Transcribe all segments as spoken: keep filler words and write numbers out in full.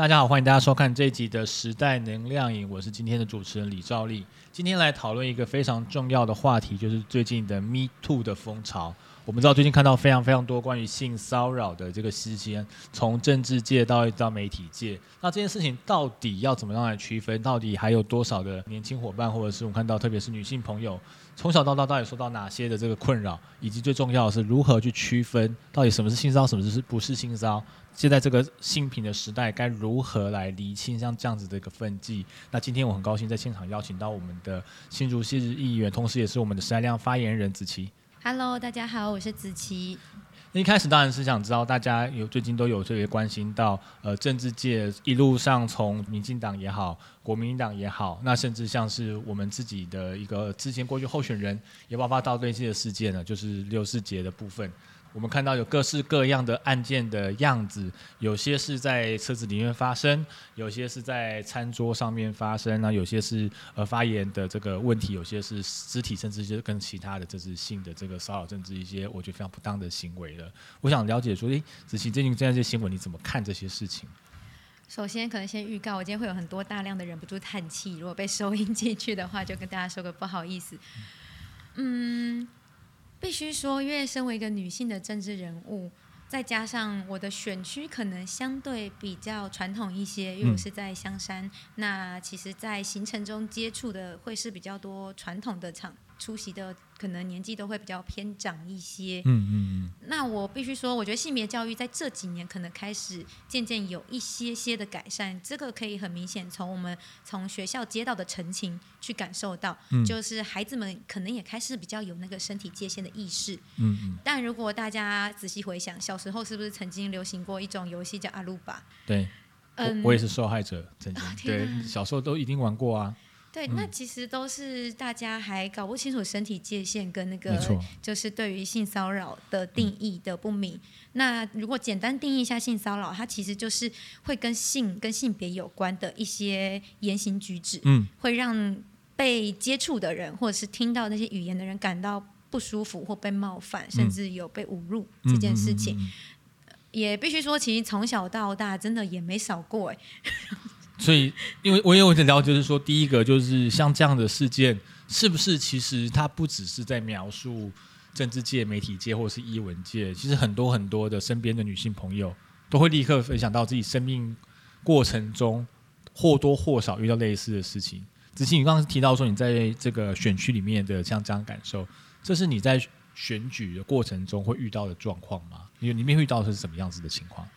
大家好，欢迎大家收看这一集的时代能量饮，我是今天的主持人李兆立。今天来讨论一个非常重要的话题，就是最近的 MeToo 的风潮。我们知道最近看到非常非常多关于性骚扰的这个事件，从政治界到到媒体界，那这件事情到底要怎么样来区分？到底还有多少的年轻伙伴，或者是我们看到特别是女性朋友从小到大到底受到哪些的这个困扰，以及最重要的是如何去区分到底什么是性骚扰，什么是不是性骚扰？现在这个性平的时代该如何来厘清像这样子的一个分际？那今天我很高兴在现场邀请到我们的新竹市议员，同时也是我们的时代能量发言人子琪。 Hello， 大家好，我是子琪。一开始当然是想知道大家有最近都有特别关心到呃政治界一路上从民进党也好，国民党也好，那甚至像是我们自己的一个之前过去候选人也爆发到类似的事件呢，就是刘世杰的部分。我们看到有各式各样的案件的样子，有些是在车子里面发生，有些是在餐桌上面发生，那有些是、呃、发言的这个问题，有些是肢体，甚至是跟其他的这是性的这个骚扰，甚至一些我觉得非常不当的行为了。我想了解说，哎，子琪，最近这些新闻你怎么看这些事情？首先可能先预告，我今天会有很多大量的忍不住叹气，如果被收音进去的话，就跟大家说个不好意思。嗯。必须说，因为身为一个女性的政治人物，再加上我的选区可能相对比较传统一些，因为我是在香山，嗯、那其实在行程中接触的会是比较多传统的场出席的，可能年纪都会比较偏长一些。嗯嗯嗯。那我必须说，我觉得性别教育在这几年可能开始渐渐有一些些的改善，这个可以很明显从我们从学校接到的陈情去感受到、嗯，就是孩子们可能也开始比较有那个身体界限的意识。嗯嗯。但如果大家仔细回想，小时候是不是曾经流行过一种游戏叫阿鲁巴？对，嗯， 我, 我也是受害者，曾经、哦、对，小时候都一定玩过啊。对，那其实都是大家还搞不清楚身体界限跟那个就是对于性骚扰的定义的不明。那如果简单定义一下性骚扰，它其实就是会跟性跟性别有关的一些言行举止、嗯、会让被接触的人或者是听到那些语言的人感到不舒服或被冒犯，甚至有被侮辱这件事情、嗯嗯嗯嗯、也必须说其实从小到大真的也没少过耶所以因为我有点了解，就是说第一个就是像这样的事件是不是其实它不只是在描述政治界媒体界或是艺文界，其实很多很多的身边的女性朋友都会立刻分享到自己生命过程中或多或少遇到类似的事情。子琪，你刚刚提到说你在这个选区里面的像这样感受，这是你在选举的过程中会遇到的状况吗？你里面遇到的是什么样子的情况？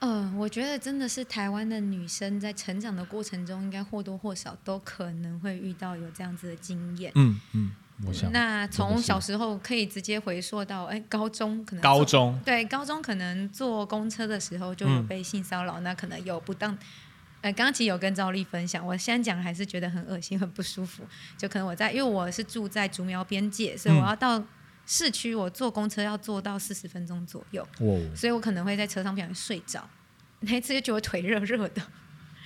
呃，我觉得真的是台湾的女生在成长的过程中应该或多或少都可能会遇到有这样子的经验。嗯嗯，我想那从小时候可以直接回溯到哎，高中可能高中对高中可能坐公车的时候就有被性骚扰、嗯、那可能有不当呃，刚刚其实有跟兆立分享，我现在讲还是觉得很恶心很不舒服，就可能我在因为我是住在竹苗边界，所以我要到、嗯市区我坐公车要坐到四十分钟左右、哦、所以我可能会在车上不小心睡着，那一次就觉得我腿热热的，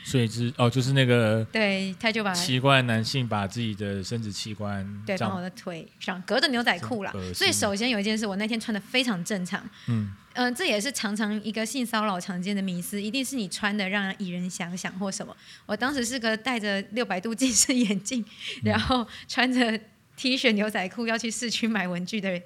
所以、就是哦、就是那个对他就把奇怪男性把自己的生殖器官对帮我的腿上隔着牛仔裤啦。所以首先有一件事，我那天穿的非常正常，嗯、呃、这也是常常一个性骚扰常见的迷思，一定是你穿的让以人遐想或什么。我当时是个戴着六百度近视眼镜，然后穿着T 恤牛仔裤要去市区买文具的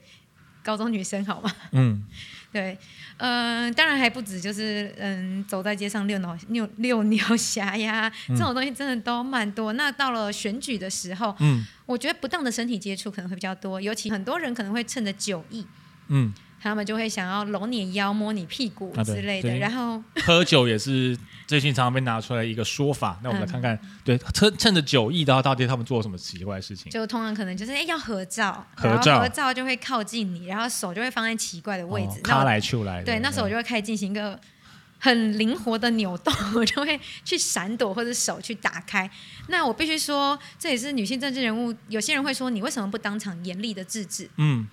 高中女生好吗？嗯，对，嗯、呃，当然还不止，就是嗯，走在街上遛鸟、遛遛鸟侠呀，这种东西真的都蛮多。那到了选举的时候，嗯，我觉得不当的身体接触可能会比较多，尤其很多人可能会趁着酒意，嗯，他们就会想要搂你腰、摸你屁股之类的。啊、然后喝酒也是最近常常被拿出来一个说法。那我们来看看，嗯、对，趁趁着酒意的话，到底他们做了什么奇怪的事情？就通常可能就是哎要合照，合照，合照就会靠近你，然后手就会放在奇怪的位置，卡来出来。对，那时候我就会开始进行一个很灵活的扭动，我就会去闪躲或者手去打开。那我必须说，这也是女性政治人物，有些人会说你为什么不当场严厉的制止？嗯。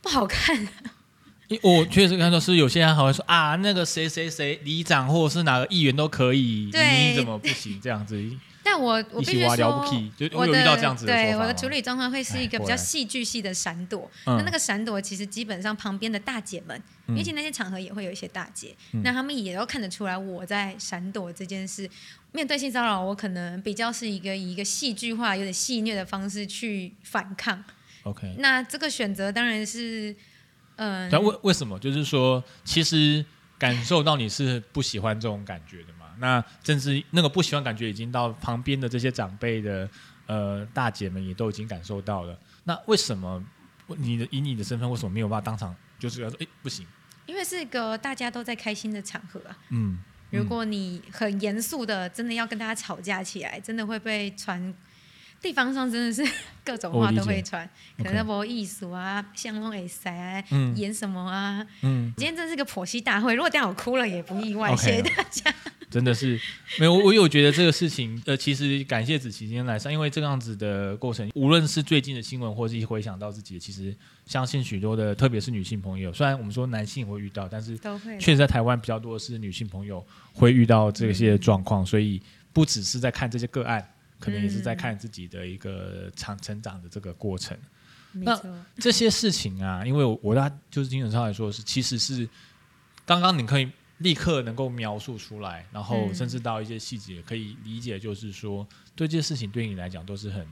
不好看、啊，我确实看到是有些人还会说啊，那个谁谁谁里长或者是哪个议员都可以，你怎么不行这样子？但但我我必须说，我有遇到这样子的，对，我的处理状况会是一个比较戏剧系的闪躲。那那个闪躲其实基本上旁边的大姐们，嗯、因为其实那些场合也会有一些大姐，嗯、那他们也都看得出来我在闪躲这件事。面对性骚扰，我可能比较是一个以一个戏剧化、有点戏谑的方式去反抗。Okay. 那这个选择当然是，嗯、呃，为为什么？就是说，其实感受到你是不喜欢这种感觉的嘛。那甚至那个不喜欢感觉已经到旁边的这些长辈的呃大姐们也都已经感受到了。那为什么你的以你的身份为什么没有办法当场就是要说哎不行？因为是一个大家都在开心的场合啊。嗯，如果你很严肃的真的要跟大家吵架起来，真的会被传。地方上真的是各种话都会传，可能没意思啊，像那种会塞啊，演什么啊，嗯，今天真是个剖析大会，如果等一下我哭了也不意外， okay, 谢谢大家。真的是没有，我有觉得这个事情，呃，其实感谢子琪今天来上，因为这样子的过程，无论是最近的新闻，或是回想到自己，其实相信许多的，特别是女性朋友，虽然我们说男性也会遇到，但是确实在台湾比较多的是女性朋友会遇到这些状况，嗯、所以不只是在看这些个案。可能也是在看自己的一个成长的这个过程。嗯、那这些事情啊，因为我大就是精神上来说是，其实是刚刚你可以立刻能够描述出来，然后甚至到一些细节可以理解，就是说、嗯、对这些事情对你来讲都是很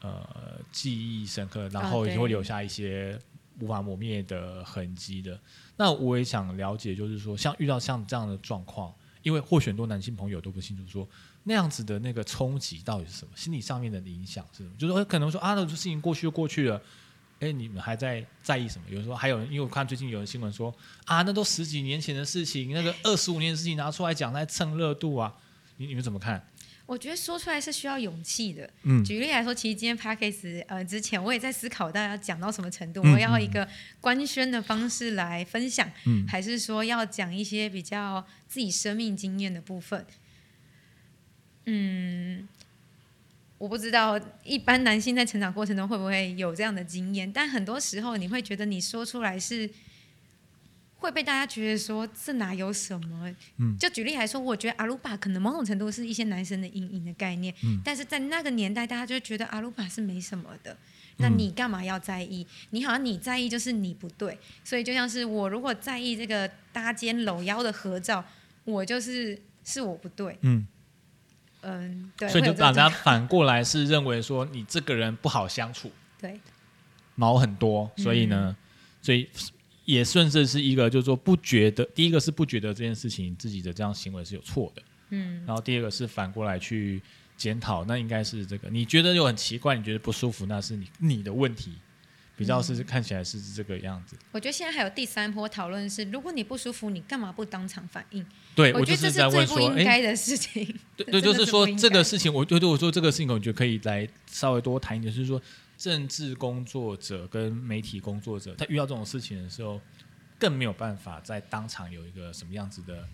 呃记忆深刻，然后也会留下一些无法磨灭的痕迹的。那我也想了解，就是说像遇到像这样的状况，因为或许很多男性朋友都不清楚说。那样子的那个冲击到底是什么？心理上面的影响是什么？就是可能说啊，那事情过去就过去了，哎、欸，你们还在在意什么？有时候还有人，因为我看最近有人新闻说啊，那都十几年前的事情，那个二十五年的事情拿出来讲，在蹭热度啊，你你们怎么看？我觉得说出来是需要勇气的。嗯，举例来说，其实今天 Podcast 呃之前我也在思考，大家讲到什么程度，嗯、我要一个官宣的方式来分享，嗯、还是说要讲一些比较自己生命经验的部分？嗯，我不知道一般男性在成长过程中会不会有这样的经验，但很多时候你会觉得你说出来是会被大家觉得说这哪有什么、嗯、就举例来说，我觉得阿鲁巴可能某种程度是一些男生的阴影的概念、嗯、但是在那个年代大家就觉得阿鲁巴是没什么的，那你干嘛要在意？你好像你在意就是你不对，所以就像是我如果在意这个搭肩搂腰的合照，我就是是我不对，嗯嗯、对，所以就把大家反过来是认为说你这个人不好相处，对，毛很多，所以呢、嗯、所以也顺势是一个就是说不觉得，第一个是不觉得这件事情自己的这样行为是有错的，嗯，然后第二个是反过来去检讨，那应该是这个你觉得又很奇怪，你觉得不舒服，那是你你的问题，比较是看起来是这个样子。我觉得现在还有第三波讨论是，如果你不舒服，你干嘛不当场反应？对，我觉得这是最不应该的事情。欸、对，就是说这个事情，我对我说这个事情，我觉得可以来稍微多谈一点，就是说政治工作者跟媒体工作者，他遇到这种事情的时候，更没有办法在当场有一个什么样子的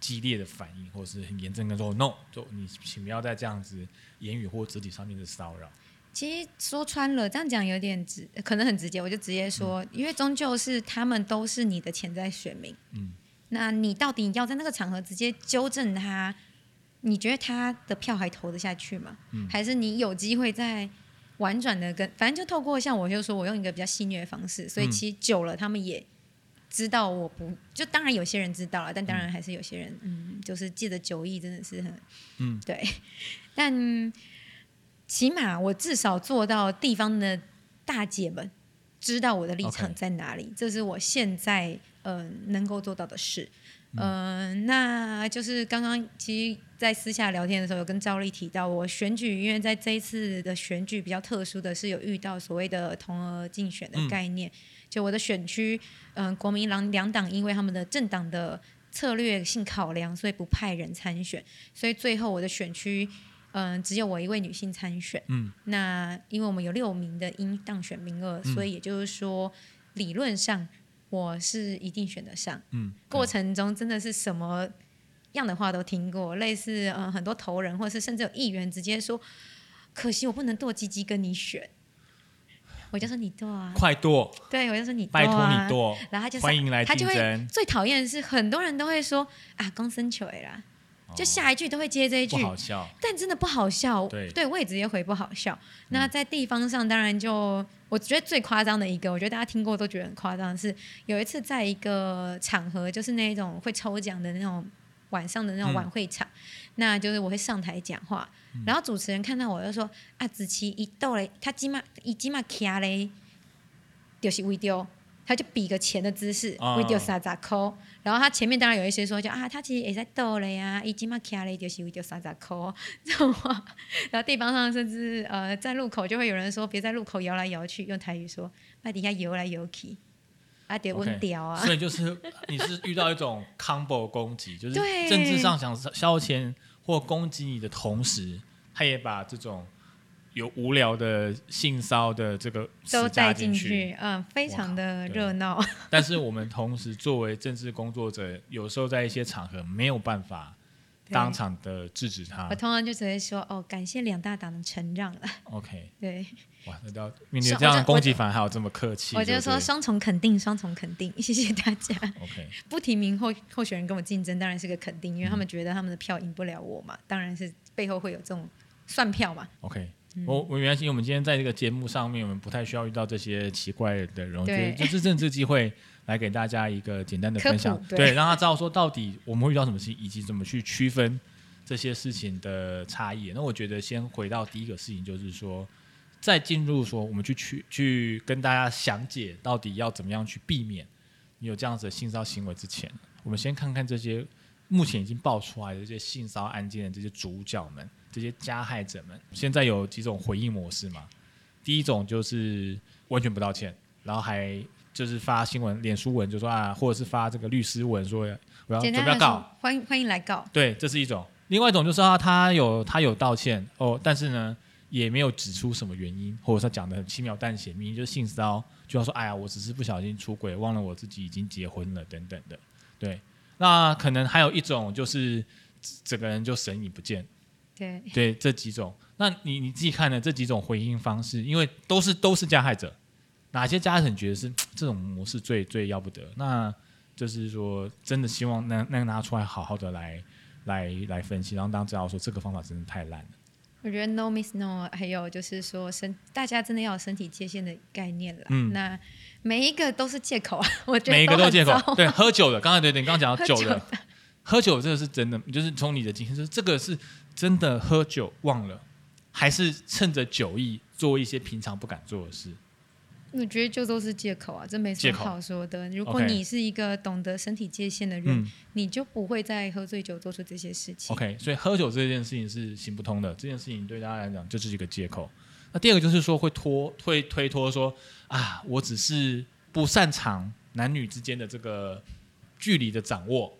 激烈的反应，或者是很严正跟说 no， 就你请不要再这样子言语或肢体上面的骚扰。其实说穿了，这样讲有点直，可能很直接，我就直接说，嗯、因为终究是他们都是你的潜在选民，嗯，那你到底要在那个场合直接纠正他，你觉得他的票还投得下去吗？嗯、还是你有机会再婉转的跟，反正就透过像我就说我用一个比较戏谑的方式，所以其实久了他们也知道我不，就当然有些人知道了，但当然还是有些人，嗯，就是记得酒意真的是很，嗯，对，但。起码我至少做到地方的大姐们知道我的立场在哪里， okay. 这是我现在、呃、能够做到的事。嗯、呃，那就是刚刚其实在私下聊天的时候有跟赵丽提到，我选举因为在这一次的选举比较特殊的是有遇到所谓的同额竞选的概念、嗯、就我的选区、呃、国民党两党因为他们的政党的策略性考量，所以不派人参选，所以最后我的选区嗯、只有我一位女性参选、嗯、那因为我们有六名的应当选名额、嗯、所以也就是说理论上我是一定选得上、嗯、过程中真的是什么样的话都听过、嗯、类似、呃、很多头人或是甚至有议员直接说可惜我不能剁鸡鸡跟你选，我就说你剁啊，快剁，对，我就说你剁啊，拜托你剁，然后他就欢迎来竞争，他就会最讨厌的是很多人都会说啊公生球啦，就下一句都会接这一句，不好笑，但真的不好笑。 对, 对我也直接回不好笑、嗯、那在地方上当然就我觉得最夸张的一个，我觉得大家听过都觉得很夸张，是有一次在一个场合，就是那种会抽奖的那种晚上的那种晚会场、嗯、那就是我会上台讲话、嗯、然后主持人看到我就说啊，子琪一斗嘞，他现在站嘞就是为了，他就比个钱的姿势，为了三十块。然后他前面当然有一些说就啊，他其实也在斗嘞呀，他现在站嘞就是为了三十块这种话。然后地方上甚至呃在路口就会有人说别在路口摇来摇去，用台语说别在那摇来摇去。啊，得温调啊！所以就是你是遇到一种 combo 攻击，就是政治上想消遣或攻击你的同时，他也把这种有无聊的性骚的这个都带进去，嗯，非常的热闹。但是我们同时作为政治工作者，有时候在一些场合没有办法当场的制止他。我通常就只会说哦，感谢两大党的承让了。OK。对。哇，那到面对这样的攻击反而还有这么客气，我就说双重肯定，双重肯定，谢谢大家。OK。不提名候候选人跟我竞争，当然是个肯定，因为他们觉得他们的票赢不了我嘛，嗯、当然是背后会有这种算票嘛。OK。我我原来我们今天在这个节目上面，我们不太需要遇到这些奇怪的人，就是政治机会来给大家一个简单的分享， 对, 对，让他知道说到底我们会遇到什么事情，以及怎么去区分这些事情的差异。那我觉得先回到第一个事情，就是说再进入说我们去去去跟大家详解到底要怎么样去避免你有这样子的性骚行为之前，我们先看看这些目前已经爆出来的这些性骚案件的这些主角们，这些加害者们，现在有几种回应模式嘛？第一种就是完全不道歉，然后还就是发新闻、脸书文，就说啊，或者是发这个律师文说我要准备要告，欢迎欢迎来告。对，这是一种。另外一种就是啊，他有他有道歉哦，但是呢也没有指出什么原因，或者他讲的很轻描淡写，明明就是性骚扰，就要说哎呀，我只是不小心出轨，忘了我自己已经结婚了等等的。对。那可能还有一种就是整个人就神隐不见，对对，这几种。那 你, 你自己看了这几种回应方式，因为都是都是加害者，哪些加害者你觉得是这种模式最最要不得？那就是说真的希望能能拿出来好好的来来来分析，然后当知道说这个方法真的太烂了。我觉得 no means no， 还有就是说身大家真的要有身体界限的概念啦、嗯、那每一个都是借口啊，我觉得每一个都是借口。对，喝酒的，刚才对对，你刚刚讲到酒的，喝酒这个是真的，就是从你的经验，就是这个是真的喝酒忘了，还是趁着酒意做一些平常不敢做的事？我觉得就都是借口啊，这没什么好说的。如果你是一个懂得身体界限的人、嗯、你就不会在喝醉酒做出这些事情。 OK， 所以喝酒这件事情是行不通的，这件事情对大家来讲就是一个借口。那第二个就是说会拖会推脱说啊，我只是不擅长男女之间的这个距离的掌握，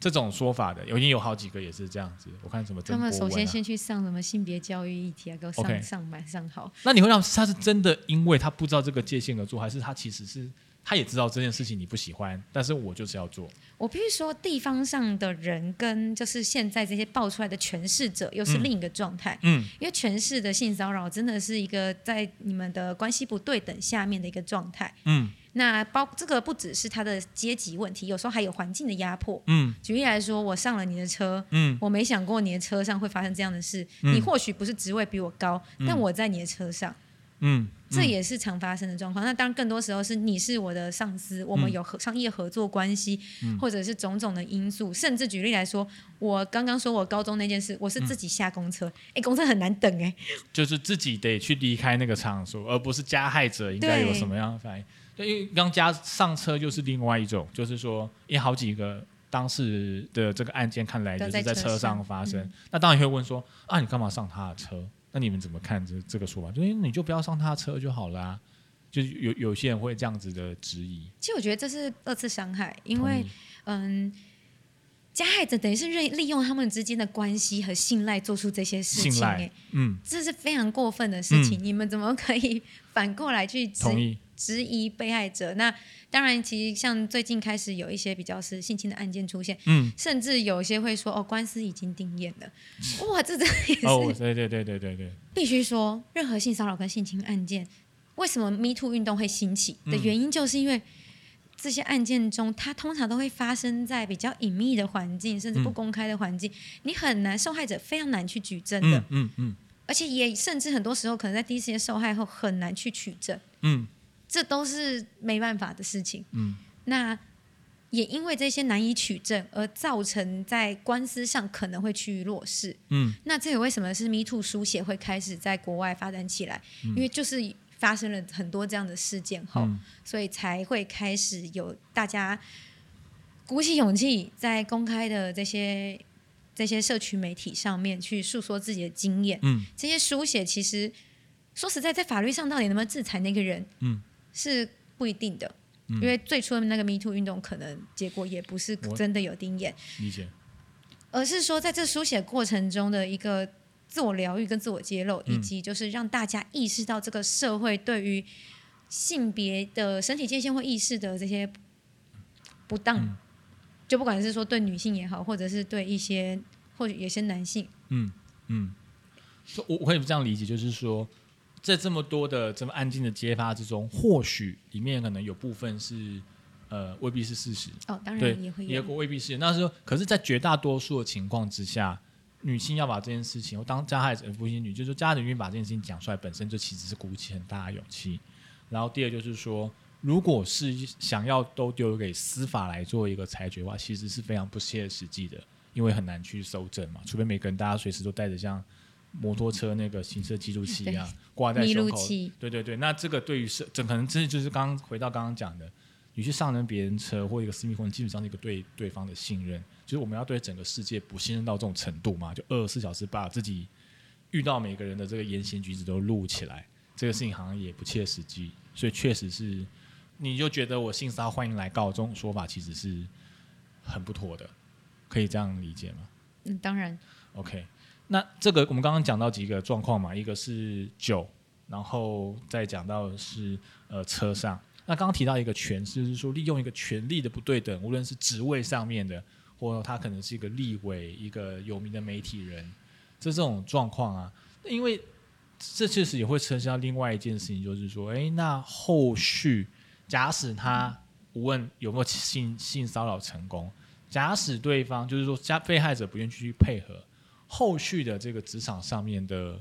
这种说法的已经有好几个也是这样子。我看什么曾博文、啊、他们首先先去上什么性别教育议题啊，给我上、okay. 上满上好。那你会让他是真的因为他不知道这个界限而做，还是他其实是他也知道这件事情你不喜欢，但是我就是要做？我必须说地方上的人跟就是现在这些爆出来的权势者又是另一个状态、嗯嗯、因为权势的性骚扰真的是一个在你们的关系不对等下面的一个状态。嗯，那包这个不只是他的阶级问题，有时候还有环境的压迫。嗯，举例来说，我上了你的车，嗯，我没想过你的车上会发生这样的事、嗯、你或许不是职位比我高、嗯、但我在你的车上，嗯，这也是常发生的状况、嗯、那当然更多时候是你是我的上司、嗯、我们有商业合作关系、嗯、或者是种种的因素。甚至举例来说，我刚刚说我高中那件事，我是自己下公车、嗯、公车很难等、欸、就是自己得去离开那个场所，而不是加害者应该有什么样的反应。对，因为刚加上车就是另外一种，就是说因为好几个当事的这个案件看来就是在车上发生、嗯、那当然会问说啊，你干嘛上他的车？那你们怎么看这这个说法？就你就不要上他的车就好啦、啊。就 有, 有些人会这样子的质疑。其实我觉得这是二次伤害，因为嗯，加害者等于是利用他们之间的关系和信赖做出这些事情、欸。信赖，嗯，这是非常过分的事情。嗯、你们怎么可以反过来去质同意质疑被害者？那当然，其实像最近开始有一些比较是性侵的案件出现，嗯，甚至有些会说哦，官司已经定谳了、嗯，哇，这真的也是哦，对对对对对对，必须说，任何性骚扰跟性侵案件，为什么 MeToo 运动会兴起的原因，就是因为这些案件中它通常都会发生在比较隐秘的环境，甚至不公开的环境、嗯、你很难，受害者非常难去举证的、嗯嗯嗯、而且也甚至很多时候可能在第一时间受害后很难去取证、嗯、这都是没办法的事情、嗯、那也因为这些难以取证而造成在官司上可能会趋于弱势、嗯、那这也为什么是 MeToo 书写会开始在国外发展起来、嗯、因为就是发生了很多这样的事件后、嗯、所以才会开始有大家鼓起勇气在公开的这些这些社群媒体上面去诉说自己的经验、嗯、这些书写其实说实在在法律上到底能不能制裁那个人、嗯、是不一定的、嗯、因为最初的那个 MeToo 运动可能结果也不是真的有定谳，理解，而是说在这书写过程中的一个自我疗愈跟自我揭露，以及就是让大家意识到这个社会对于性别的身体界限或意识的这些不当、嗯、就不管是说对女性也好，或者是对一些或者有些男性，嗯嗯，我我可以这样理解，就是说在这么多的这么案件的揭发之中，或许里面可能有部分是呃未必是事实哦，当然也会有，也未必是，那是说，可是，在绝大多数的情况之下。女性要把这件事情，当加害者不是女，就是加害者愿意把这件事情讲出来，本身就其实是鼓起很大的勇气。然后第二就是说，如果是想要都丢给司法来做一个裁决的话，其实是非常不切实际的，因为很难去搜证嘛。除非每个人大家随时都带着像摩托车那个行车记录器一样挂在胸口，对对对。那这个对于整可能这就是刚刚回到刚刚讲的，你去上人别人车或一个私密空间，基本上是一个对对方的信任。就是我们要对整个世界不信任到这种程度嘛？就二十四小时把自己遇到每个人的这个言行举止都录起来，这个事情好像也不切实际，所以确实是，你就觉得我性骚欢迎来告这种说法，其实是很不妥的，可以这样理解吗？嗯，当然。OK， 那这个我们刚刚讲到几个状况嘛，一个是酒，然后再讲到的是呃车上。那刚刚提到一个权，就是说利用一个权力的不对等，无论是职位上面的。或他可能是一个立委，一个有名的媒体人，这这种状况啊，因为这确实也会呈现到另外一件事情，就是说，哎，那后续假使他无论有没有性性骚扰成功，假使对方就是说加被害者不愿意去配合，后续的这个职场上面的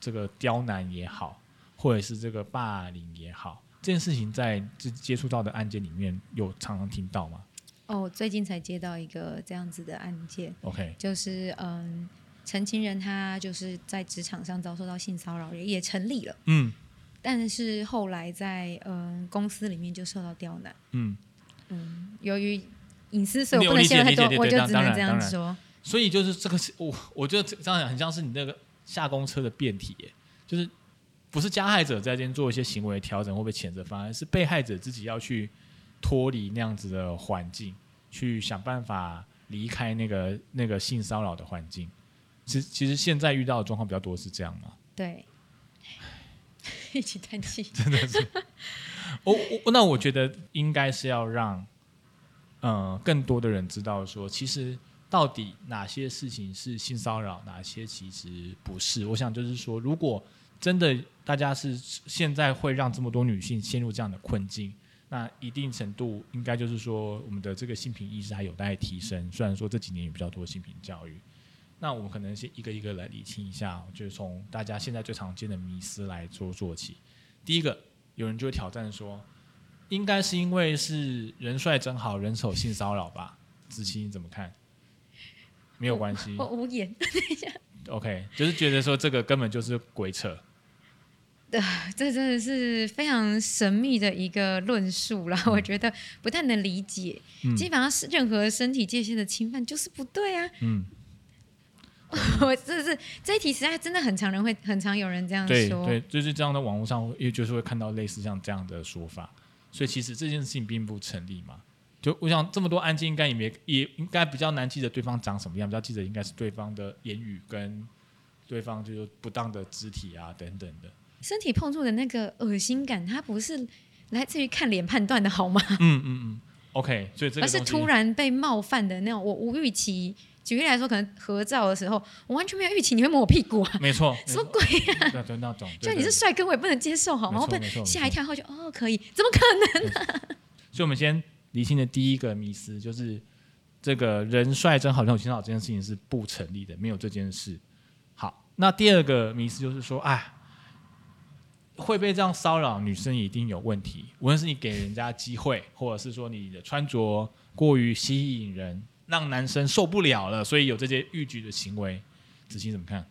这个刁难也好，或者是这个霸凌也好，这件事情在接触到的案件里面有常常听到吗？哦，最近才接到一个这样子的案件， okay. 就是嗯，陈情人他就是在职场上遭受到性骚扰，也成立了，嗯，但是后来在嗯公司里面就受到刁难，嗯嗯，由于隐私，所以我不能泄露太多，我就只能这样说。所以就是这个，我我觉得这样很像是你那个下公车的辩题耶，就是不是加害者在这边做一些行为调整或被谴责方案，是被害者自己要去。脱离那样子的环境，去想办法离开那个那个性骚扰的环境。其实，其实现在遇到的状况比较多是这样嘛？对，一起叹气，真的是。我我那我觉得应该是要让，呃，更多的人知道说，其实到底哪些事情是性骚扰，哪些其实不是。我想就是说，如果真的大家是现在会让这么多女性陷入这样的困境。那一定程度应该就是说我们的这个性平意识还有待提升，虽然说这几年也比较多性平教育，那我们可能先一个一个来理清一下，就是从大家现在最常见的迷思来做做起。第一个，有人就会挑战说应该是因为是人帅真好人丑性骚扰吧，子琪你怎么看？没有关系，我无言OK， 就是觉得说这个根本就是鬼扯，呃、这真的是非常神秘的一个论述啦、嗯、我觉得不太能理解、嗯、基本上是任何身体界限的侵犯就是不对啊、嗯、我这是这一题实在真的很常人会很常有人这样说，对对，就是这样的，网络上也就是会看到类似像这样的说法，所以其实这件事情并不成立嘛。就我想这么多案件应该也没也应该比较难记得对方长什么样，比较记得应该是对方的言语跟对方就是不当的肢体啊等等的身体碰触的那个恶心感，它不是来自于看脸判断的好吗？嗯嗯嗯 ，OK， 所以这个而是突然被冒犯的那种，我无预期。举例来说，可能合照的时候，我完全没有预期你会摸我屁股啊，没错，什么鬼啊？对对，那种，就你是帅哥，我也不能接受好吗？我被吓一跳后就哦可以，怎么可能呢、啊？所以我们先厘清的第一个迷思就是这个人帅真好人有情好这件事情是不成立的，没有这件事。好，那第二个迷思就是说，哎，会被这样骚扰女生一定有问题，无论是你给人家机会，或者是说你的穿着过于吸引人，让男生受不了了，所以有这些逾矩的行为。子欣怎么看？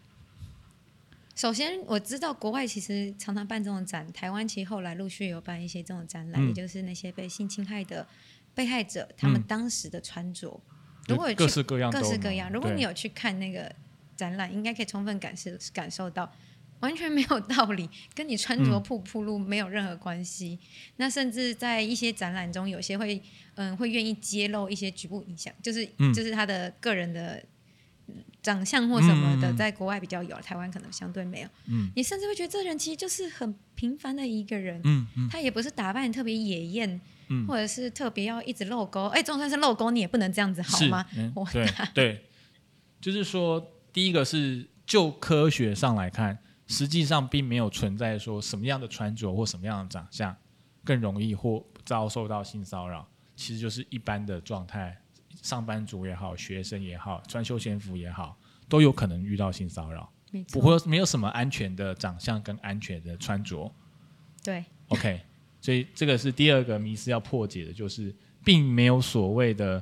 首先我知道国外其实常常办这种展，台湾其实后来陆续有办一些这种展览、嗯、也就是那些被性侵害的被害者他们当时的穿着、嗯、如果各式各样各式各样如果你有去看那个展览应该可以充分 感, 感受到完全没有道理，跟你穿着暴暴露没有任何关系、嗯、那甚至在一些展览中有些会、嗯、会愿意揭露一些局部影像，就是、嗯、就是他的个人的长相或什么的、嗯、在国外比较有，台湾可能相对没有、嗯、你甚至会觉得这人其实就是很平凡的一个人、嗯嗯、他也不是打扮特别野艳、嗯、或者是特别要一直露沟，哎，就算是露沟你也不能这样子好吗、嗯、我 对, 对就是说第一个是就科学上来看实际上并没有存在说什么样的穿着或什么样的长相更容易或遭受到性骚扰，其实就是一般的状态，上班族也好，学生也好，穿休闲服也好，都有可能遇到性骚扰，不会没有什么安全的长相跟安全的穿着。对 OK， 所以这个是第二个迷思要破解的，就是并没有所谓的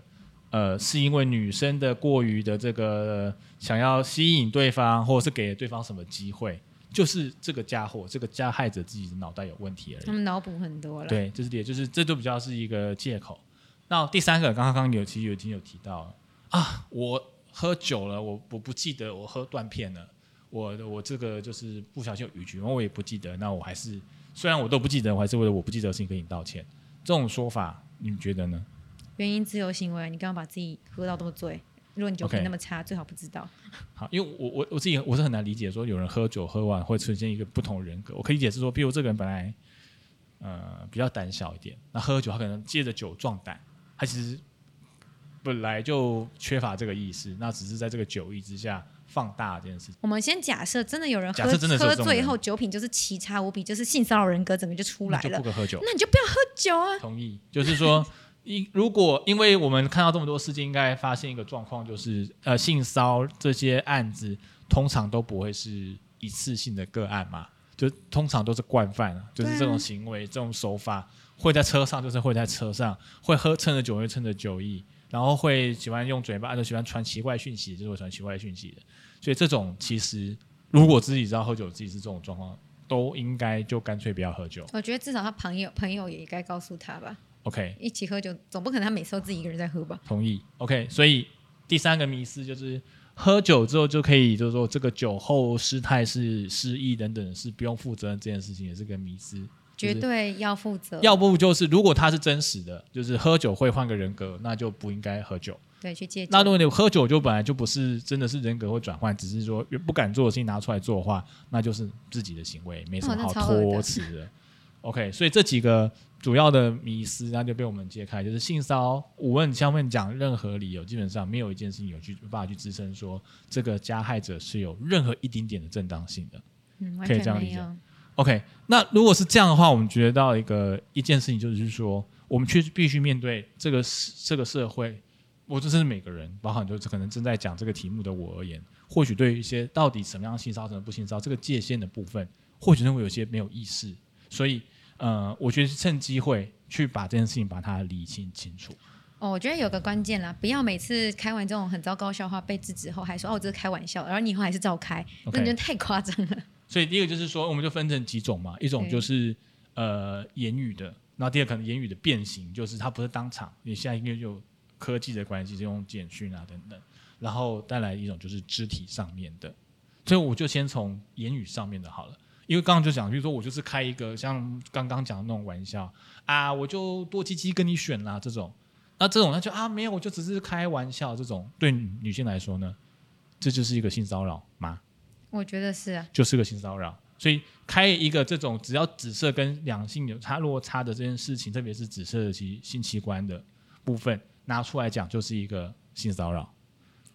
呃，是因为女生的过于的这个、呃、想要吸引对方或者是给对方什么机会，就是这个家伙这个加害者自己的脑袋有问题而已，他们脑补很多了。对，这是第二，就是这就比较是一个借口。那第三个刚刚有其实已经有提到了啊，我喝酒了，我我不记得我喝断片了，我我这个就是不小心有逾矩，我也不记得，那我还是虽然我都不记得，我还是为了我不记得的事情跟你道歉，这种说法你们觉得呢？原因自由行为，你刚刚把自己喝到这么醉，如果你酒品那么差、okay. 最好不知道。好，因为 我, 我, 我自己我是很难理解说有人喝酒喝完会出现一个不同人格，我可以解释说比如这个人本来呃比较胆小一点，那喝酒他可能借着酒壮胆，他其实本来就缺乏这个意识，那只是在这个酒意之下放大这件事情。我们先假设真的有人 喝, 喝醉后酒品就是奇差无比，就是性骚扰人格整个就出来了，那就不可喝酒，那你就不要喝酒啊。同意，就是说如果因为我们看到这么多事情应该发现一个状况，就是呃性骚这些案子通常都不会是一次性的个案嘛，就通常都是惯犯、啊、就是这种行为这种手法会在车上，就是会在车上会喝，趁着酒会趁着酒意，然后会喜欢用嘴巴，就喜欢传奇怪讯息，就是会传奇怪讯息的。所以这种其实如果自己知道喝酒自己是这种状况，都应该就干脆不要喝酒。我觉得至少他朋友朋友也应该告诉他吧。 OK， 一起喝酒总不可能他每次都自己一个人在喝吧。同意。 OK， 所以第三个迷思就是喝酒之后就可以，就是说这个酒后失态是失忆等等是不用负责任，这件事情也是个迷思，绝对要负责。要不就是如果它是真实的，就是喝酒会换个人格，那就不应该喝酒。对，去戒酒。那如果你喝酒就本来就不是真的是人格会转换，只是说不敢做的事情拿出来做的话，那就是自己的行为，没什么好托辞的。哦、OK， 所以这几个主要的迷思那就被我们揭开，就是性骚无论像我们讲任何理由，基本上没有一件事情有去办法去支撑说这个加害者是有任何一丁点的正当性的。嗯，完全没有，可以这样理解。OK， 那如果是这样的话，我们觉得到一个一件事情，就是说我们确实必须面对这个这个社会，我这是每个人，包含就可能正在讲这个题目的我而言，或许对于一些到底什么样性骚扰、什么不性骚扰这个界限的部分，或许认为有些没有意识，所以呃，我觉得趁机会去把这件事情把它理清清楚。哦，我觉得有个关键啦，不要每次开完这种很糟糕笑话被制止后还说哦这是开玩笑，然后你以后还是照开，那你觉得太夸张了。所以第一个就是说我们就分成几种嘛，一种就是呃言语的，然后第二可能言语的变形，就是它不是当场，你现在因为有科技的关系是用简讯啊等等，然后带来一种就是肢体上面的。所以我就先从言语上面的好了，因为刚刚就讲比如说我就是开一个像刚刚讲的那种玩笑啊，我就多鸡鸡跟你选啦、啊、这种，那这种他就啊没有我就只是开玩笑，这种对女性来说呢，这就是一个性骚扰吗？我觉得是啊，就是个性骚扰。所以开一个这种只要紫色跟两性有差落差的这件事情，特别是紫色的性器官的部分拿出来讲，就是一个性骚扰。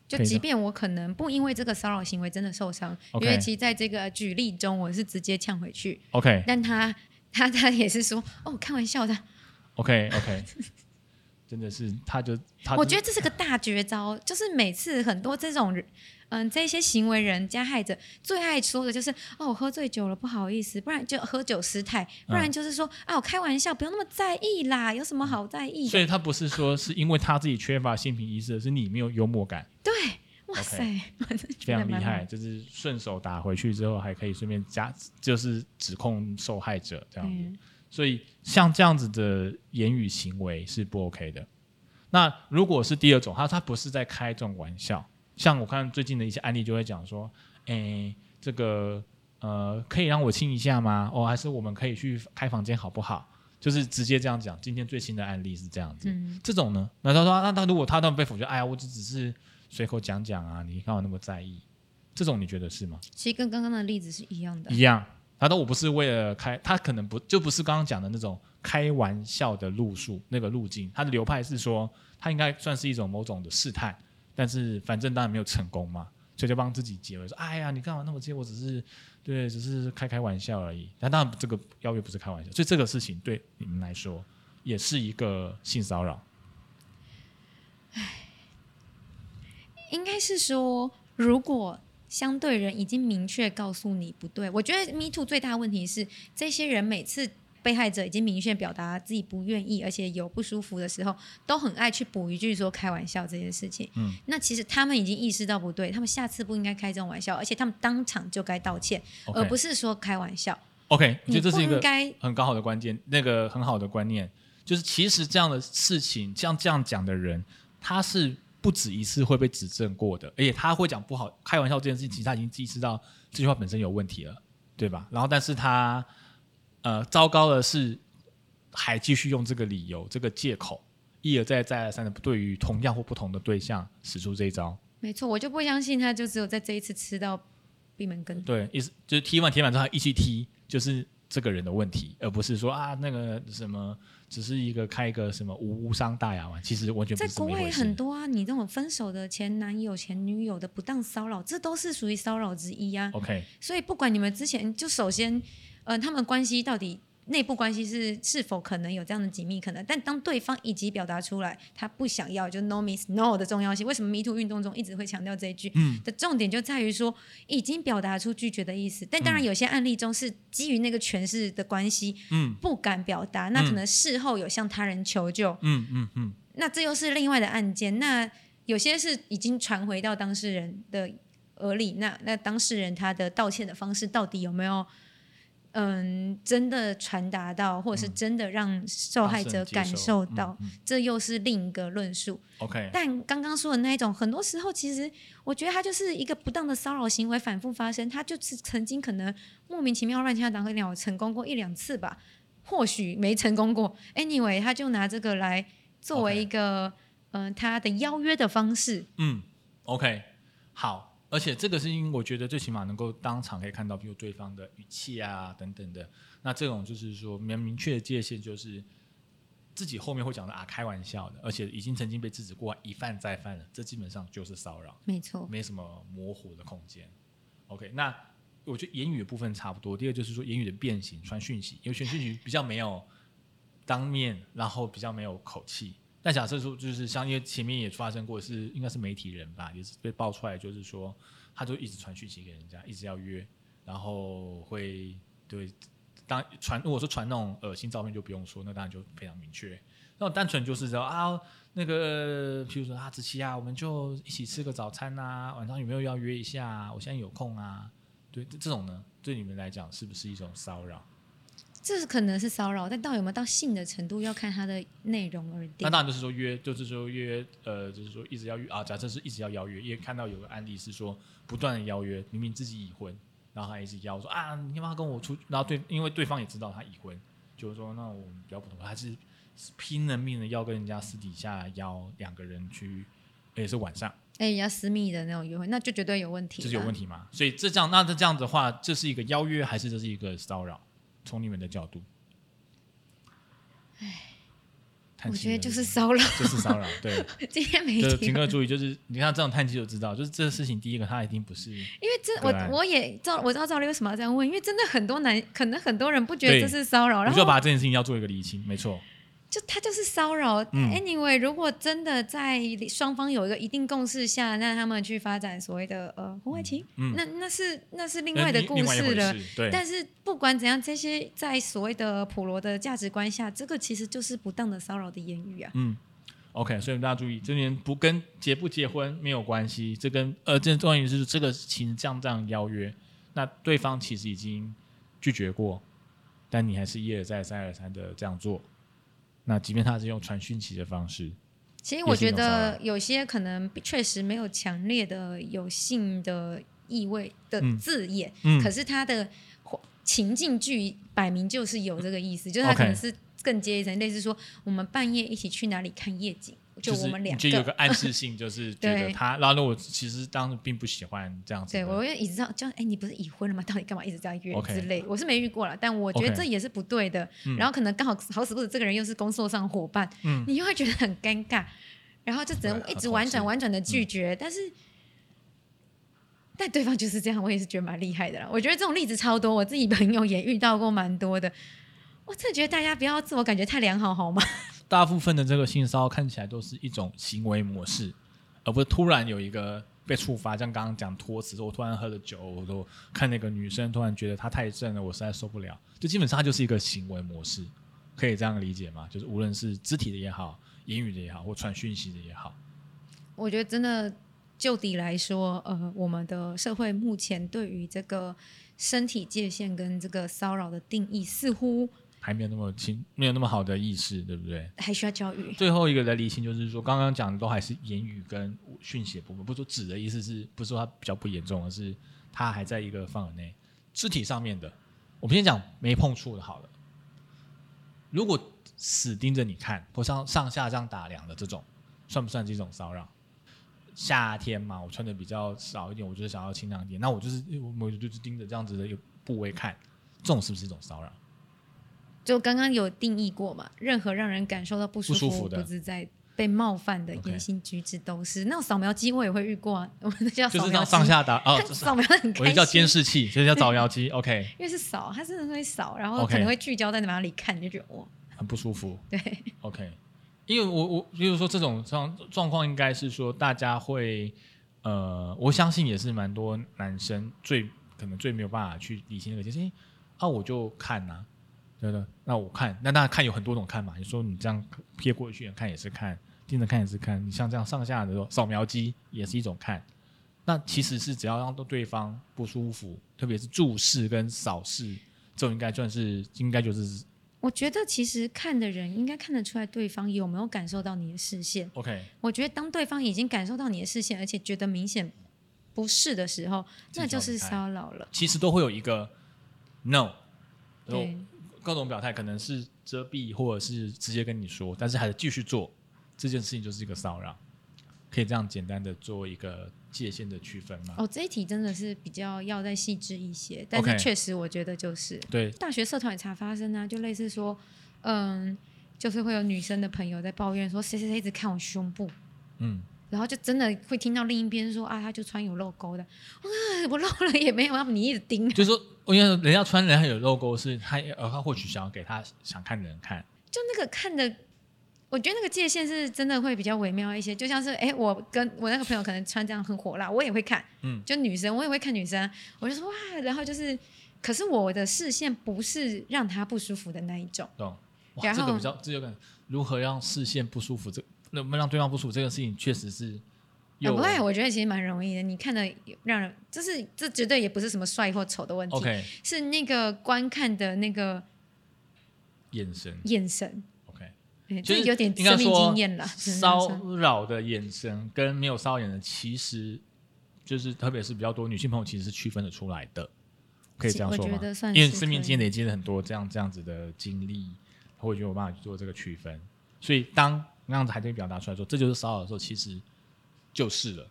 就即便我可能不因为这个骚扰行为真的受伤、okay. 因为其实在这个举例中我是直接呛回去 OK， 但他他他也是说哦开玩笑的 OK OK 真的是他就他我觉得这是个大绝招，就是每次很多这种嗯，这些行为人加害者最爱说的就是哦，我喝醉酒了，不好意思，不然就喝酒失态，不然就是说、嗯、啊，我开玩笑，不要那么在意啦，有什么好在意的。所以他不是说是因为他自己缺乏性平意识，是你没有幽默感。对，哇塞， okay, 非常厉害，就是顺手打回去之后，还可以顺便加，就是指控受害者这样子。嗯，所以像这样子的言语行为是不 OK 的。那如果是第二种，他他不是在开这种玩笑，像我看最近的一些案例就会讲说，哎，这个呃，可以让我亲一下吗？哦，还是我们可以去开房间好不好？就是直接这样讲。今天最新的案例是这样子。嗯，这种呢，那他说，那他如果他都被否决，哎呀，我只是随口讲讲啊，你干嘛那么在意？这种你觉得是吗？其实跟刚刚的例子是一样的。一样。他说我不是为了开，他可能不就不是刚刚讲的那种开玩笑的路数那个路径，他的流派是说他应该算是一种某种的试探，但是反正当然没有成功嘛，所以就帮自己解围说，哎呀，你干嘛那么介意？我只是对，只是开开玩笑而已。但当然这个邀约不是开玩笑，所以这个事情对你们来说也是一个性骚扰。应该是说，如果相对人已经明确告诉你不对，我觉得 MeToo 最大的问题是这些人每次被害者已经明确表达自己不愿意而且有不舒服的时候，都很爱去补一句说开玩笑这件事情。嗯，那其实他们已经意识到不对，他们下次不应该开这种玩笑，而且他们当场就该道歉， okay. 而不是说开玩笑。 OK， 我觉得这是一个很高好的关键，那个很好的观念就是其实这样的事情，像这样讲的人他是不止一次会被指正过的，而且他会讲不好开玩笑这件事情，其实他已经意识到这句话本身有问题了，对吧？然后但是他呃，糟糕的是还继续用这个理由这个借口一而再再而三的对于同样或不同的对象使出这一招。没错，我就不相信他就只有在这一次吃到闭门羹。对，就是踢完铁板之后一起踢，就是这个人的问题，而不是说啊那个什么只是一个开一个什么无伤大雅嘛，其实完全不是这么一回事。在国外也很多啊，你这种分手的前男友前女友的不当骚扰，这都是属于骚扰之一啊。 OK， 所以不管你们之前就首先、呃、他们关系到底内部关系是是否可能有这样的紧密可能，但当对方以及表达出来他不想要，就 no means no 的重要性，为什么 MeToo 运动中一直会强调这一句、嗯、的重点就在于说已经表达出拒绝的意思，但当然有些案例中是基于那个权势的关系、嗯、不敢表达，那可能事后有向他人求救、嗯嗯嗯、那这又是另外的案件，那有些是已经传回到当事人的耳里， 那, 那当事人他的道歉的方式到底有没有嗯，真的传达到，或者是真的让受害者感受到、嗯嗯嗯、这又是另一个论述。 OK， 但刚刚说的那一种很多时候其实我觉得它就是一个不当的骚扰行为反复发生，它就是曾经可能莫名其妙乱枪打鸟成功过一两次吧，或许没成功过， anyway 他就拿这个来作为一个、okay. 呃、他的邀约的方式。嗯 OK 好，而且这个事情我觉得最起码能够当场可以看到，比如对方的语气啊等等的，那这种就是说明明确的界限，就是自己后面会讲的啊开玩笑的，而且已经曾经被制止过一犯再犯了，这基本上就是骚扰，没错，没什么模糊的空间。 OK， 那我觉得言语的部分差不多。第二就是说言语的变形，传讯息，因为传讯息比较没有当面，然后比较没有口气。但假设说就是像因为前面也发生过，是应该是媒体人吧，也是被爆出来，就是说他就一直传讯息给人家，一直要约，然后会对当传如果说传那种恶心照片就不用说，那当然就非常明确。那种单纯就是说啊那个譬如说啊子琪啊，我们就一起吃个早餐啊，晚上有没有要约一下啊，我现在有空啊，对，这种呢对你们来讲是不是一种骚扰？这可能是骚扰，但到底有没有到性的程度要看它的内容而定。那当然就是说约，就是说约，呃，就是说一直要约啊。假设是一直要邀约，也看到有个案例是说不断的邀约，明明自己已婚，然后还一直邀说啊，你要不要跟我出去？然后对，因为对方也知道他已婚，就是说那我们比较不同，还是拼了命的要跟人家私底下邀两个人去，也是晚上。哎，人家私密的那种约会，那就绝对有问题。这是有问题吗？所以这这样，那这这样的话，这是一个邀约还是这是一个骚扰？从你们的角度，哎，我觉得就是骚扰，就是骚扰。对，今天没听。请各位注意，就是你看这种叹气就知道，就是这个事情，第一个他一定不是，因为这我我也照我知道赵丽为什么要这样问，因为真的很多男，可能很多人不觉得这是骚扰，然后我就把这件事情要做一个厘清，没错。就他就是骚扰、嗯、anyway 如果真的在双方有一个一定共识下，那他们去发展所谓的呃婚外情、嗯嗯、那, 那, 是那是另外的故事了。但是不管怎样，这些在所谓的普罗的价值观下，这个其实就是不当的骚扰的言语啊。嗯 OK， 所以大家注意，这边不跟结不结婚没有关系，这跟呃这重点就是这个其实这样这样邀约，那对方其实已经拒绝过，但你还是一而再再而三的这样做，那即便他是用传讯息的方式，其实我觉得有些可能确实没有强烈的有性的意味的字眼、嗯嗯、可是他的情境剧摆明就是有这个意思、嗯、就是他可能是更接一层、okay、类似说我们半夜一起去哪里看夜景，就我们两个就有个暗示性，就是觉得他然后我其实当时并不喜欢这样子。对，我一直知道哎，你不是已婚了吗？到底干嘛一直这样约之类、okay. 我是没遇过了，但我觉得这也是不对的、okay. 然后可能刚好好死不死这个人又是工作上伙伴、嗯、你又会觉得很尴尬，然后就只能一直婉转婉转的拒绝、嗯、但是但对方就是这样，我也是觉得蛮厉害的啦。我觉得这种例子超多，我自己朋友也遇到过蛮多的。我真的觉得大家不要自我感觉太良好好吗？大部分的这个性骚扰看起来都是一种行为模式，而不是突然有一个被触发，像刚刚讲托词，我突然喝了酒，我都看那个女生突然觉得她太正了，我实在受不了，就基本上它就是一个行为模式，可以这样理解吗？就是无论是肢体的也好，言语的也好，或传讯息的也好，我觉得真的就底来说，呃，我们的社会目前对于这个身体界限跟这个骚扰的定义似乎还没有那么清，没有那么好的意识，对不对？还需要教育。最后一个来厘清，就是说刚刚讲的都还是言语跟讯息的部分，不是说指的意思是不是说它比较不严重，而是它还在一个范围内。肢体上面的，我们先讲没碰触的好了。如果死盯着你看，或上上下这样打量的这种，算不算是一种骚扰？夏天嘛，我穿的比较少一点，我就是想要清凉一点，那我就是我就是盯着这样子的部位看，这种是不是一种骚扰？就刚刚有定义过嘛，任何让人感受到不舒服、不, 舒服的不自在、被冒犯的言行举止都是。Okay. 那种扫描机我也会遇过啊，我们叫扫描机，就是上下打哦，扫描很开心。我就叫监视器，所以叫扫描机。OK， 因为是扫，它真的会扫，然后可能会聚焦在哪里看，你就觉得哇，很不舒服。对 ，OK， 因为我我比如说这种状况，应该是说大家会呃，我相信也是蛮多男生最可能最没有办法去理清这个，就是啊，我就看啊。对的，那我看，那当然看有很多种看嘛。你说你这样瞥过去看也是看，盯着看也是看。你像这样上下的扫描机也是一种看。那其实是只要让对方不舒服，特别是注视跟扫视，这种应该算是应该就是。我觉得其实看的人应该看得出来对方有没有感受到你的视线。OK， 我觉得当对方已经感受到你的视线，而且觉得明显不适的时候，那就是骚扰了。其实都会有一个 no， 对。各种表态可能是遮蔽或者是直接跟你说，但是还是继续做这件事情，就是一个骚扰。可以这样简单的做一个界限的区分吗？哦，这一题真的是比较要再细致一些，但是确实我觉得就是、okay. 对，大学社团也常发生啊，就类似说嗯，就是会有女生的朋友在抱怨说谁谁谁一直看我胸部，嗯，然后就真的会听到另一边说啊，他就穿有露沟的、啊、我露了也没有要你一直盯、啊、就是说因为人家穿人家有露沟是他或许想要给他想看的人看，就那个看的我觉得那个界限是真的会比较微妙一些，就像是哎，我跟我那个朋友可能穿这样很火辣，我也会看、嗯、就女生我也会看女生，我就说哇，然后就是可是我的视线不是让他不舒服的那一种，懂哇，然后这个比较这个如何让视线不舒服，这那让对方不舒服这个事情确实是有、啊、不我觉得其实蛮容易的，你看的让人就是这绝对也不是什么帅或丑的问题、okay. 是那个观看的那个眼神眼神 OK， 就是有点生命经验啦，骚扰的眼神跟没有骚扰眼神其实就是特别是比较多女性朋友其实是区分的出来的，可以这样说吗？因为生命经验累积了很多这样这样子的经历，我觉得我办法去做这个区分，所以当那样子还可以表达出来说这就是骚扰的时候，其实就是了，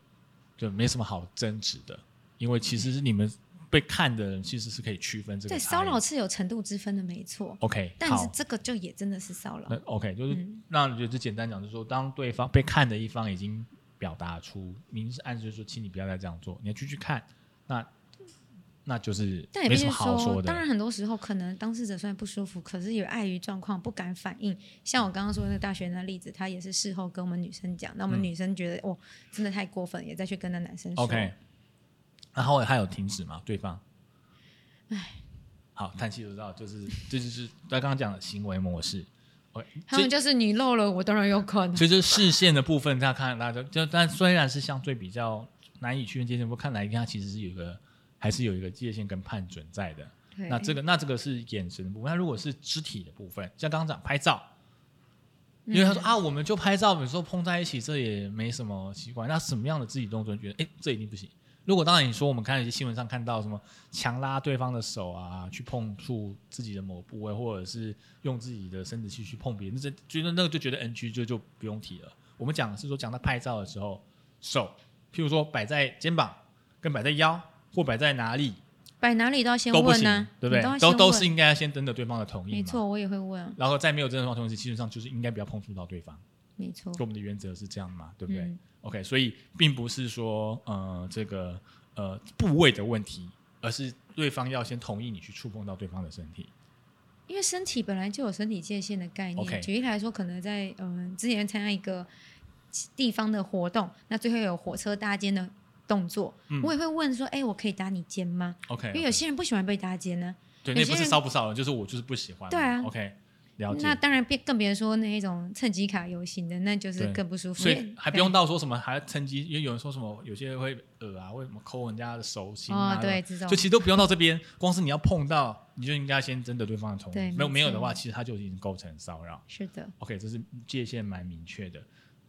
就没什么好争执的，因为其实是你们被看的人其实是可以区分这个。对，骚扰是有程度之分的，没错。OK， 但是这个就也真的是骚扰。OK， 就是让你、嗯、就简单讲，就是说当对方被看的一方已经表达出明示暗示说，请你不要再这样做，你要继续看，那那就是没什么好说的。当然很多时候可能当事者虽然不舒服，可是也碍于状况不敢反应，像我刚刚说的那个大学那例子，他也是事后跟我们女生讲，那我们女生觉得、嗯、哦真的太过分，也再去跟那男生说 OK。 然后他有停止吗？对方哎，好，叹气就知道，就是这就是他刚刚讲的行为模式。他们就是你漏了我当然有可能，所以就是视线的部分他看大家就，但虽然是相对比较难以区分界限，不过看来他其实是有一个还是有一个界限跟判准在的。那这个那这个是眼神的部分。那如果是肢体的部分，像刚刚讲拍照，因为他说、嗯、啊我们就拍照，比如说碰在一起这也没什么奇怪，那什么样的肢体动作你觉得哎这一定不行？如果当然你说我们看一些新闻上看到什么强拉对方的手啊，去碰触自己的某部位，或者是用自己的生殖器去碰别人，那个就觉得 N G 就就不用提了。我们讲是说讲到拍照的时候，手譬如说摆在肩膀跟摆在腰或摆在哪里，摆哪里都要先问啊，对不对？ 都, 都是应该要先征得对方的同意嘛，没错，我也会问。然后在没有征得对方同意时，基本上就是应该不要碰触到对方，没错，我们的原则是这样嘛，对不对、嗯、OK。 所以并不是说呃这个呃部位的问题，而是对方要先同意你去触碰到对方的身体，因为身体本来就有身体界限的概念、okay。 举例来说，可能在嗯、呃、之前参加一个地方的活动，那最后有火车搭肩的动作、嗯、我也会问说哎、欸，我可以打你肩吗？ OK， 因为有些人不喜欢被搭肩呢、啊。对，那不是骚不骚人，就是我就是不喜欢。对啊 OK，那当然更别说那一种趁机卡游行的，那就是更不舒服。所以还不用到说什么还趁机，因为有人说什么有些会呃啊，会什么抠人家的手心啊、哦、对，这种就其实都不用到这边，光是你要碰到你就应该先征得对方的同意，没有没有的话其实它就已经构成骚扰。是的 OK， 这是界限蛮明确的。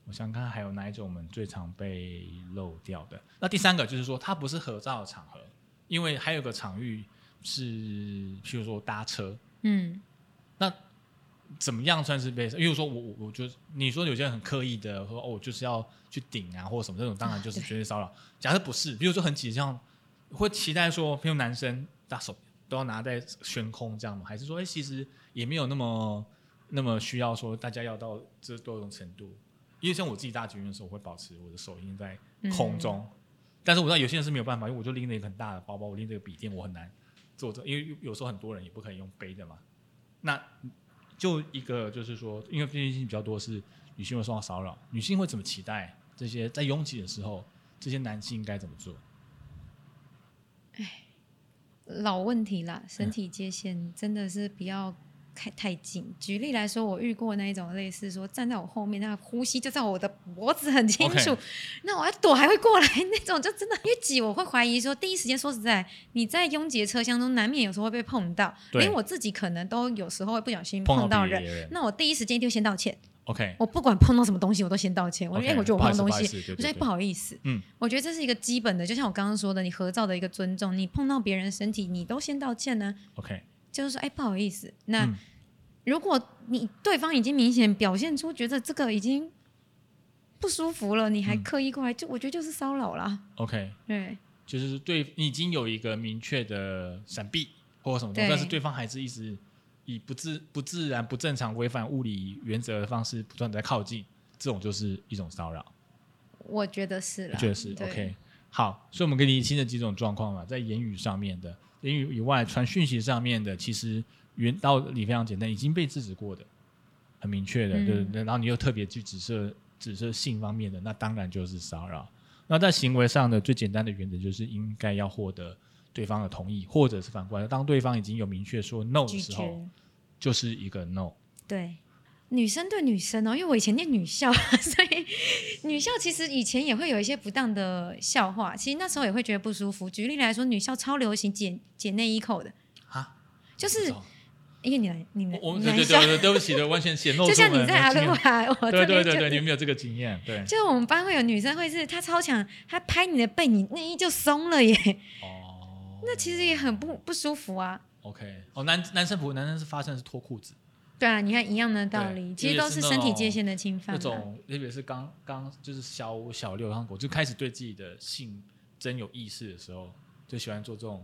我想看还有哪一种我们最常被漏掉的。那第三个就是说它不是合照的场合，因为还有个场域是譬如说搭车，嗯，那怎么样算是被？因为说我我我就你说有些人很刻意的说哦，我就是要去顶啊，或者什么这种，当然就是绝对骚扰。假设不是，比如说很急，像会期待说，比如男生大手都要拿在悬空这样嘛，还是说哎、欸，其实也没有那么那么需要说大家要到这多种程度。因为像我自己搭捷运的时候，我会保持我的手印在空中、嗯，但是我知道有些人是没有办法，因为我就拎了一个很大的包包，我拎这个笔电，我很难做这，因为有时候很多人也不可以用背的嘛。那就一个就是说，因为毕竟比较多是女性会受到骚扰，女性会怎么期待这些在拥挤的时候，这些男性应该怎么做？哎，老问题啦，身体界限真的是不要太太紧。举例来说，我遇过那一种类似说站在我后面，那呼吸就在我的脖子很清楚， okay。 那我要躲还会过来那种，就真的因为挤，我会怀疑说，第一时间说实在，你在拥挤的车厢中，难免有时候会被碰到，因为我自己可能都有时候会不小心碰到人，人那我第一时间一定先道歉。Okay， 我不管碰到什么东西我都先道歉， okay， 我觉得我觉得我碰到东西我觉得不好意思，嗯，我觉得这是一个基本的，就像我刚刚说的，你合照的一个尊重，你碰到别人身体你都先道歉呢、啊、OK， 就是说哎、欸、不好意思。那、嗯、如果你对方已经明显表现出觉得这个已经不舒服了，你还刻意过来、嗯、就我觉得就是骚扰啦。 OK， 对，就是对你已经有一个明确的闪避或什么，但是对方还是一直以不 自, 不自然不正常违反物理原则的方式不断在靠近，这种就是一种骚扰，我觉得是啦，我觉得是 OK。 好，所以我们给你新的几种状况嘛，在言语上面的，言语以外传讯息上面的，其实原道理非常简单，已经被制止过的很明确的、嗯、对对，然后你又特别去指涉指涉性方面的，那当然就是骚扰。那在行为上的最简单的原则就是应该要获得对方的同意，或者是反过来当对方已经有明确说 no 的时候，就是一个 no。 对，女生对女生哦，因为我以前念女校，所以女校其实以前也会有一些不当的笑话，其实那时候也会觉得不舒服。举例来说，女校超流行解解内衣扣的啊，就是因为你来你们，我对对对对，对不起的，完全显露出就像你在阿鲁巴，我对对对对，你没有这个经验，对，就是我们班会有女生会是她超强，她拍你的背，你内衣就松了耶。哦，那其实也很 不, 不舒服啊。 OK， 哦，男男生不男生是发生的是脱裤子，对啊，你看一样的道理，其实都是身体界限的侵犯、啊、那种，特别是刚刚就是小五小六我就开始对自己的性真有意识的时候，就喜欢做这种。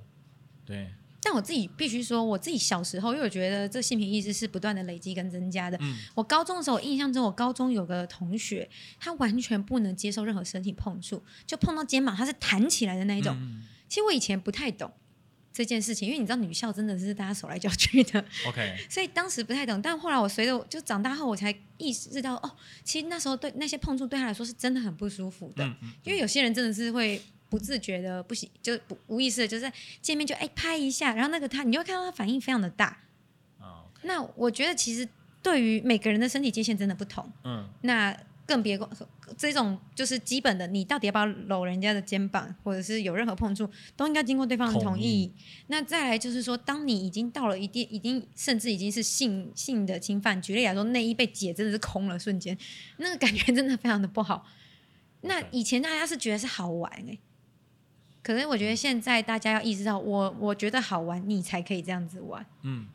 对，但我自己必须说，我自己小时候因为我觉得这性平意识是不断的累积跟增加的、嗯、我高中的时候印象中，我高中有个同学他完全不能接受任何身体碰触，就碰到肩膀他是弹起来的那一种、嗯，其实我以前不太懂，这件事情，因为你知道女校真的是大家手来脚去的 OK， 所以当时不太懂，但后来我随着就长大后我才意识到哦，其实那时候对那些碰触对他来说是真的很不舒服的、嗯嗯、因为有些人真的是会不自觉的不行，就不无意识的就是见面就哎、欸、拍一下，然后那个他你就会看到他反应非常的大、哦 okay、那我觉得其实对于每个人的身体界限真的不同，嗯，那更别这种就是基本的，你到底要不要搂人家的肩膀，或者是有任何碰触，都应该经过对方的同意。那再来就是说，当你已经到了一定，已经甚至已经是性性的侵犯，举例来说，内衣被解真的是空了瞬间，那个感觉真的非常的不好。那以前大家是觉得是好玩哎、欸，可是我觉得现在大家要意识到，我我觉得好玩，你才可以这样子玩。嗯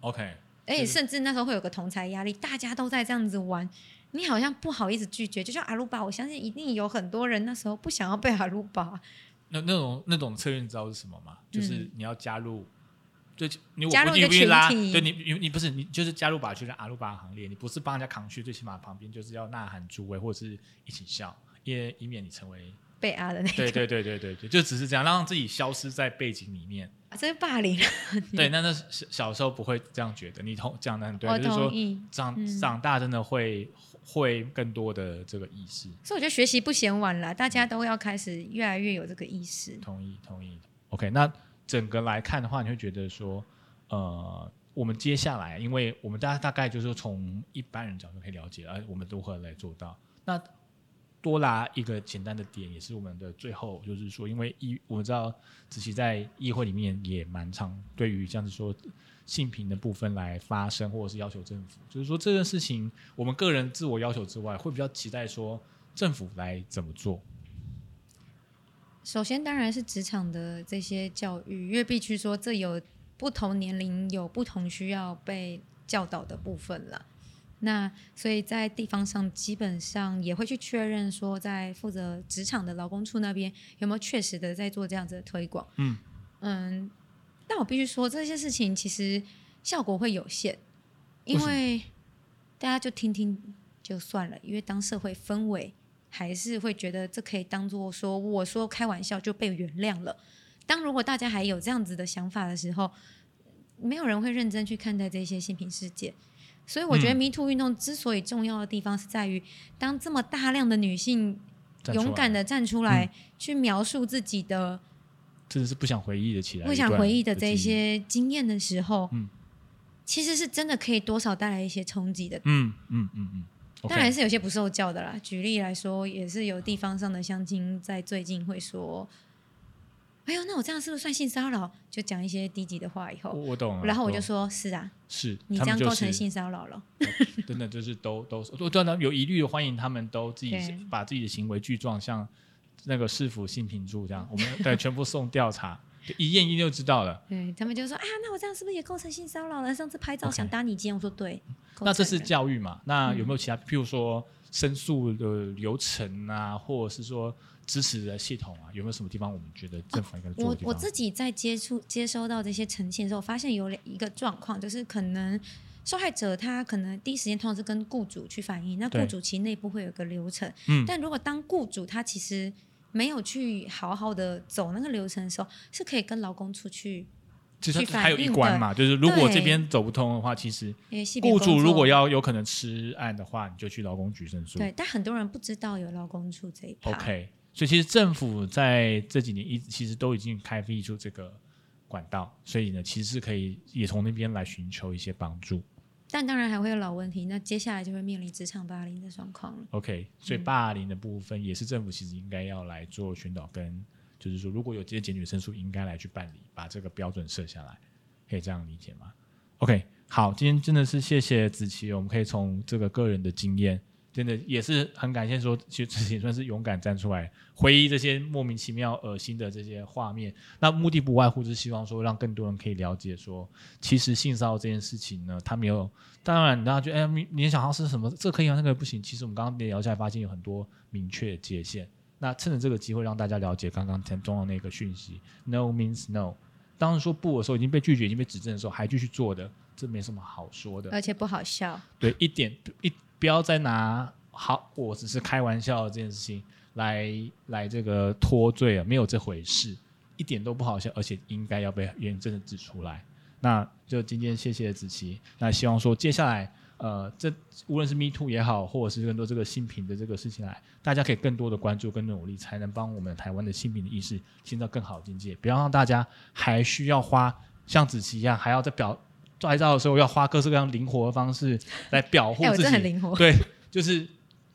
，OK。而且甚至那时候会有个同侪压力，大家都在这样子玩。你好像不好意思拒绝，就像阿鲁巴，我相信一定有很多人那时候不想要被阿鲁巴。那那种那种策略你知道是什么吗？嗯、就是你要加入，对，你我加入一个群体，对你你你不是你就是加入吧，就是阿鲁巴行列，你不是帮人家扛去，最起码旁边就是要呐喊助威或者是一起笑，也以免你成为被阿的那个。对对对对对对，就只是这样让自己消失在背景里面。啊、这是霸凌对，那那小时候不会这样觉得，你讲的很对，就是说 长,、嗯、长大真的会会更多的这个意识，所以我觉得学习不嫌晚啦，大家都要开始越来越有这个意识。同意同意 OK， 那整个来看的话，你会觉得说呃，我们接下来，因为我们大家大概就是从一般人角度可以了解了、啊、我们如何来做到，那多拉一个简单的点，也是我们的最后，就是说，因为我们知道子琪在议会里面也蛮常对于像是说性平的部分来发声，或者是要求政府，就是说这件事情，我们个人自我要求之外，会比较期待说政府来怎么做。首先，当然是职场的这些教育，因为必须说这有不同年龄有不同需要被教导的部分了。那所以在地方上基本上也会去确认说在负责职场的劳工处那边有没有确实的在做这样子的推广。嗯嗯，但我必须说这些事情其实效果会有限，因为大家就听听就算了，因为当社会氛围还是会觉得这可以当作说我说开玩笑就被原谅了，当如果大家还有这样子的想法的时候，没有人会认真去看待这些性平事件。所以我觉得 MeToo 运动之所以重要的地方是在于，当这么大量的女性勇敢的站出来、嗯、去描述自己的真的是不想回忆的起来不想回忆的这些经验的时候、嗯、其实是真的可以多少带来一些冲击的。嗯嗯嗯嗯，当然是有些不受教的啦，举例来说也是有地方上的乡亲在最近会说哎呦，那我这样是不是算性骚扰？就讲一些低级的话以后，我懂了。然后我就说，是啊，是你这样构成性骚扰了。就是、真的就是都都，我当然有疑虑的，欢迎他们都自己把自己的行为具状，像那个市府性平处这样，我们对全部送调查，一验一就知道了。对他们就说啊，那我这样是不是也构成性骚扰了？上次拍照想搭你肩， okay. 我说对。那这是教育嘛？那有没有其他，嗯、譬如说申诉的流程啊，或者是说？支持的系统啊，有没有什么地方我们觉得政府应该做的地方？哦、我, 我自己在接触接收到这些呈现的时候，我发现有一个状况，就是可能受害者他可能第一时间通常是跟雇主去反映，那雇主其实内部会有个流程、嗯、但如果当雇主他其实没有去好好的走那个流程的时候，是可以跟劳工处去其实还有一关嘛，就是如果这边走不通的话，其实雇主如果要有可能吃案的话，你就去劳工局申诉。对，但很多人不知道有劳工处这一趴。 OK，所以其实政府在这几年其实都已经开辟出这个管道，所以呢，其实是可以也从那边来寻求一些帮助。但当然还会有老问题，那接下来就会面临职场霸凌的状况了。OK， 所以霸凌的部分也是政府其实应该要来做宣导，跟就是说如果有这些检举申诉，应该来去办理，把这个标准设下来，可以这样理解吗 ？OK， 好，今天真的是谢谢子琪，我们可以从这个个人的经验。真的也是很感谢说其实自己算是勇敢站出来回忆这些莫名其妙恶心的这些画面，那目的不外乎是希望说让更多人可以了解说其实性骚扰这件事情呢，他没有当然大家觉得、哎、你想要是什么这可以吗那个不行，其实我们刚刚聊下来发现有很多明确的界限，那趁着这个机会让大家了解刚刚陈中的那个讯息 No means no， 当然说不的时候已经被拒绝已经被指正的时候还继续做的，这没什么好说的，而且不好笑。对，一点一不要再拿好我只是开玩笑的这件事情来来这个脱罪了，没有这回事。一点都不好笑，而且应该要被严正的指出来。那就今天谢谢子琪，那希望说接下来呃，这无论是 MeToo 也好，或者是更多这个性平的这个事情来，大家可以更多的关注跟努力，才能帮我们台湾的性平的意识进到更好的境界，不要让大家还需要花像子琪一样还要在表拍照的时候要花各式各样灵活的方式来表护自己、欸、我真的很灵活，对，就是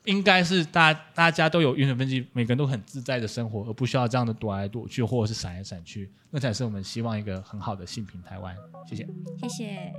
应该是大 家, 大家都有云水分析，每个人都很自在的生活，而不需要这样的躲来躲去或者是闪来闪去，那才是我们希望一个很好的性平台湾。谢谢谢谢。